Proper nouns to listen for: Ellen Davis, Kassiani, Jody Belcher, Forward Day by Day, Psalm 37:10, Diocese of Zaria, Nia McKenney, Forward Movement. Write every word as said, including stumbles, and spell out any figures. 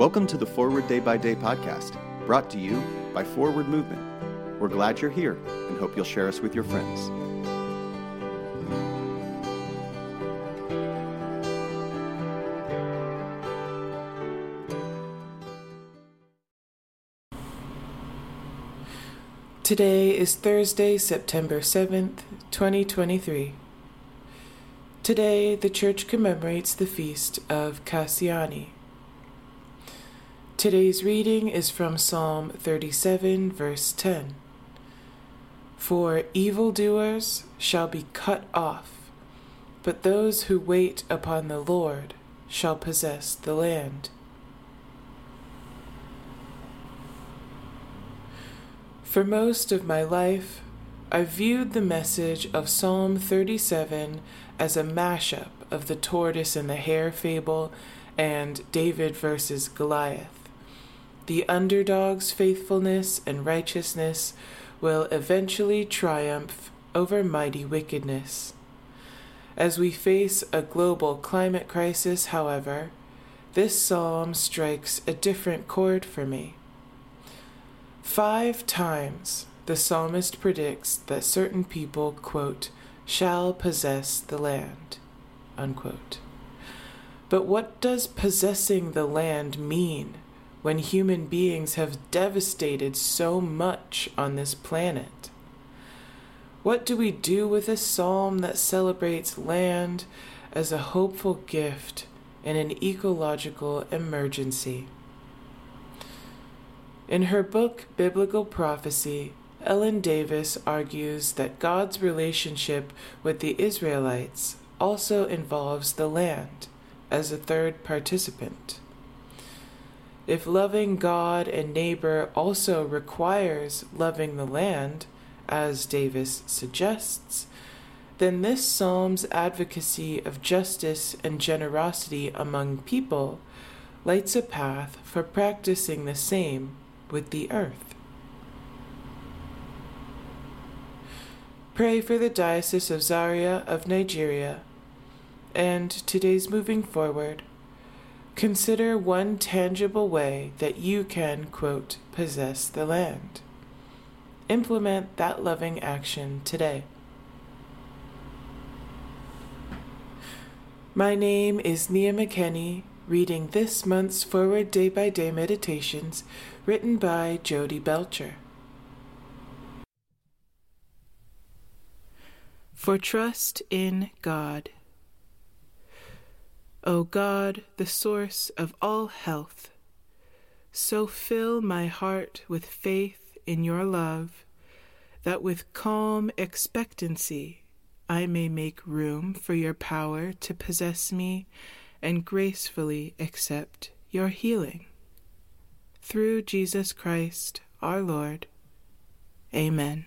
Welcome to the Forward Day by Day podcast, brought to you by Forward Movement. We're glad you're here and hope you'll share us with your friends. Today is Thursday, September seventh, twenty twenty-three. Today, the Church commemorates the feast of Kassiani. Today's reading is from Psalm thirty-seven, verse ten. For evildoers shall be cut off, but those who wait upon the Lord shall possess the land. For most of my life, I viewed the message of Psalm thirty-seven as a mashup of the tortoise and the hare fable and David versus Goliath. The underdog's faithfulness and righteousness will eventually triumph over mighty wickedness. As we face a global climate crisis, however, this psalm strikes a different chord for me. Five times the psalmist predicts that certain people, quote, shall possess the land, unquote. But what does possessing the land mean when human beings have devastated so much on this planet? What do we do with a psalm that celebrates land as a hopeful gift in an ecological emergency? In her book, Biblical Prophecy, Ellen Davis argues that God's relationship with the Israelites also involves the land as a third participant. If loving God and neighbor also requires loving the land, as Davis suggests, then this psalm's advocacy of justice and generosity among people lights a path for practicing the same with the earth. Pray for the Diocese of Zaria of Nigeria, and today's moving forward, consider one tangible way that you can, quote, possess the land. Implement that loving action today. My name is Nia McKenney, reading this month's Forward Day by Day Meditations, written by Jody Belcher. For trust in God. O God, the source of all health, so fill my heart with faith in your love, that with calm expectancy I may make room for your power to possess me and gracefully accept your healing. Through Jesus Christ, our Lord. Amen.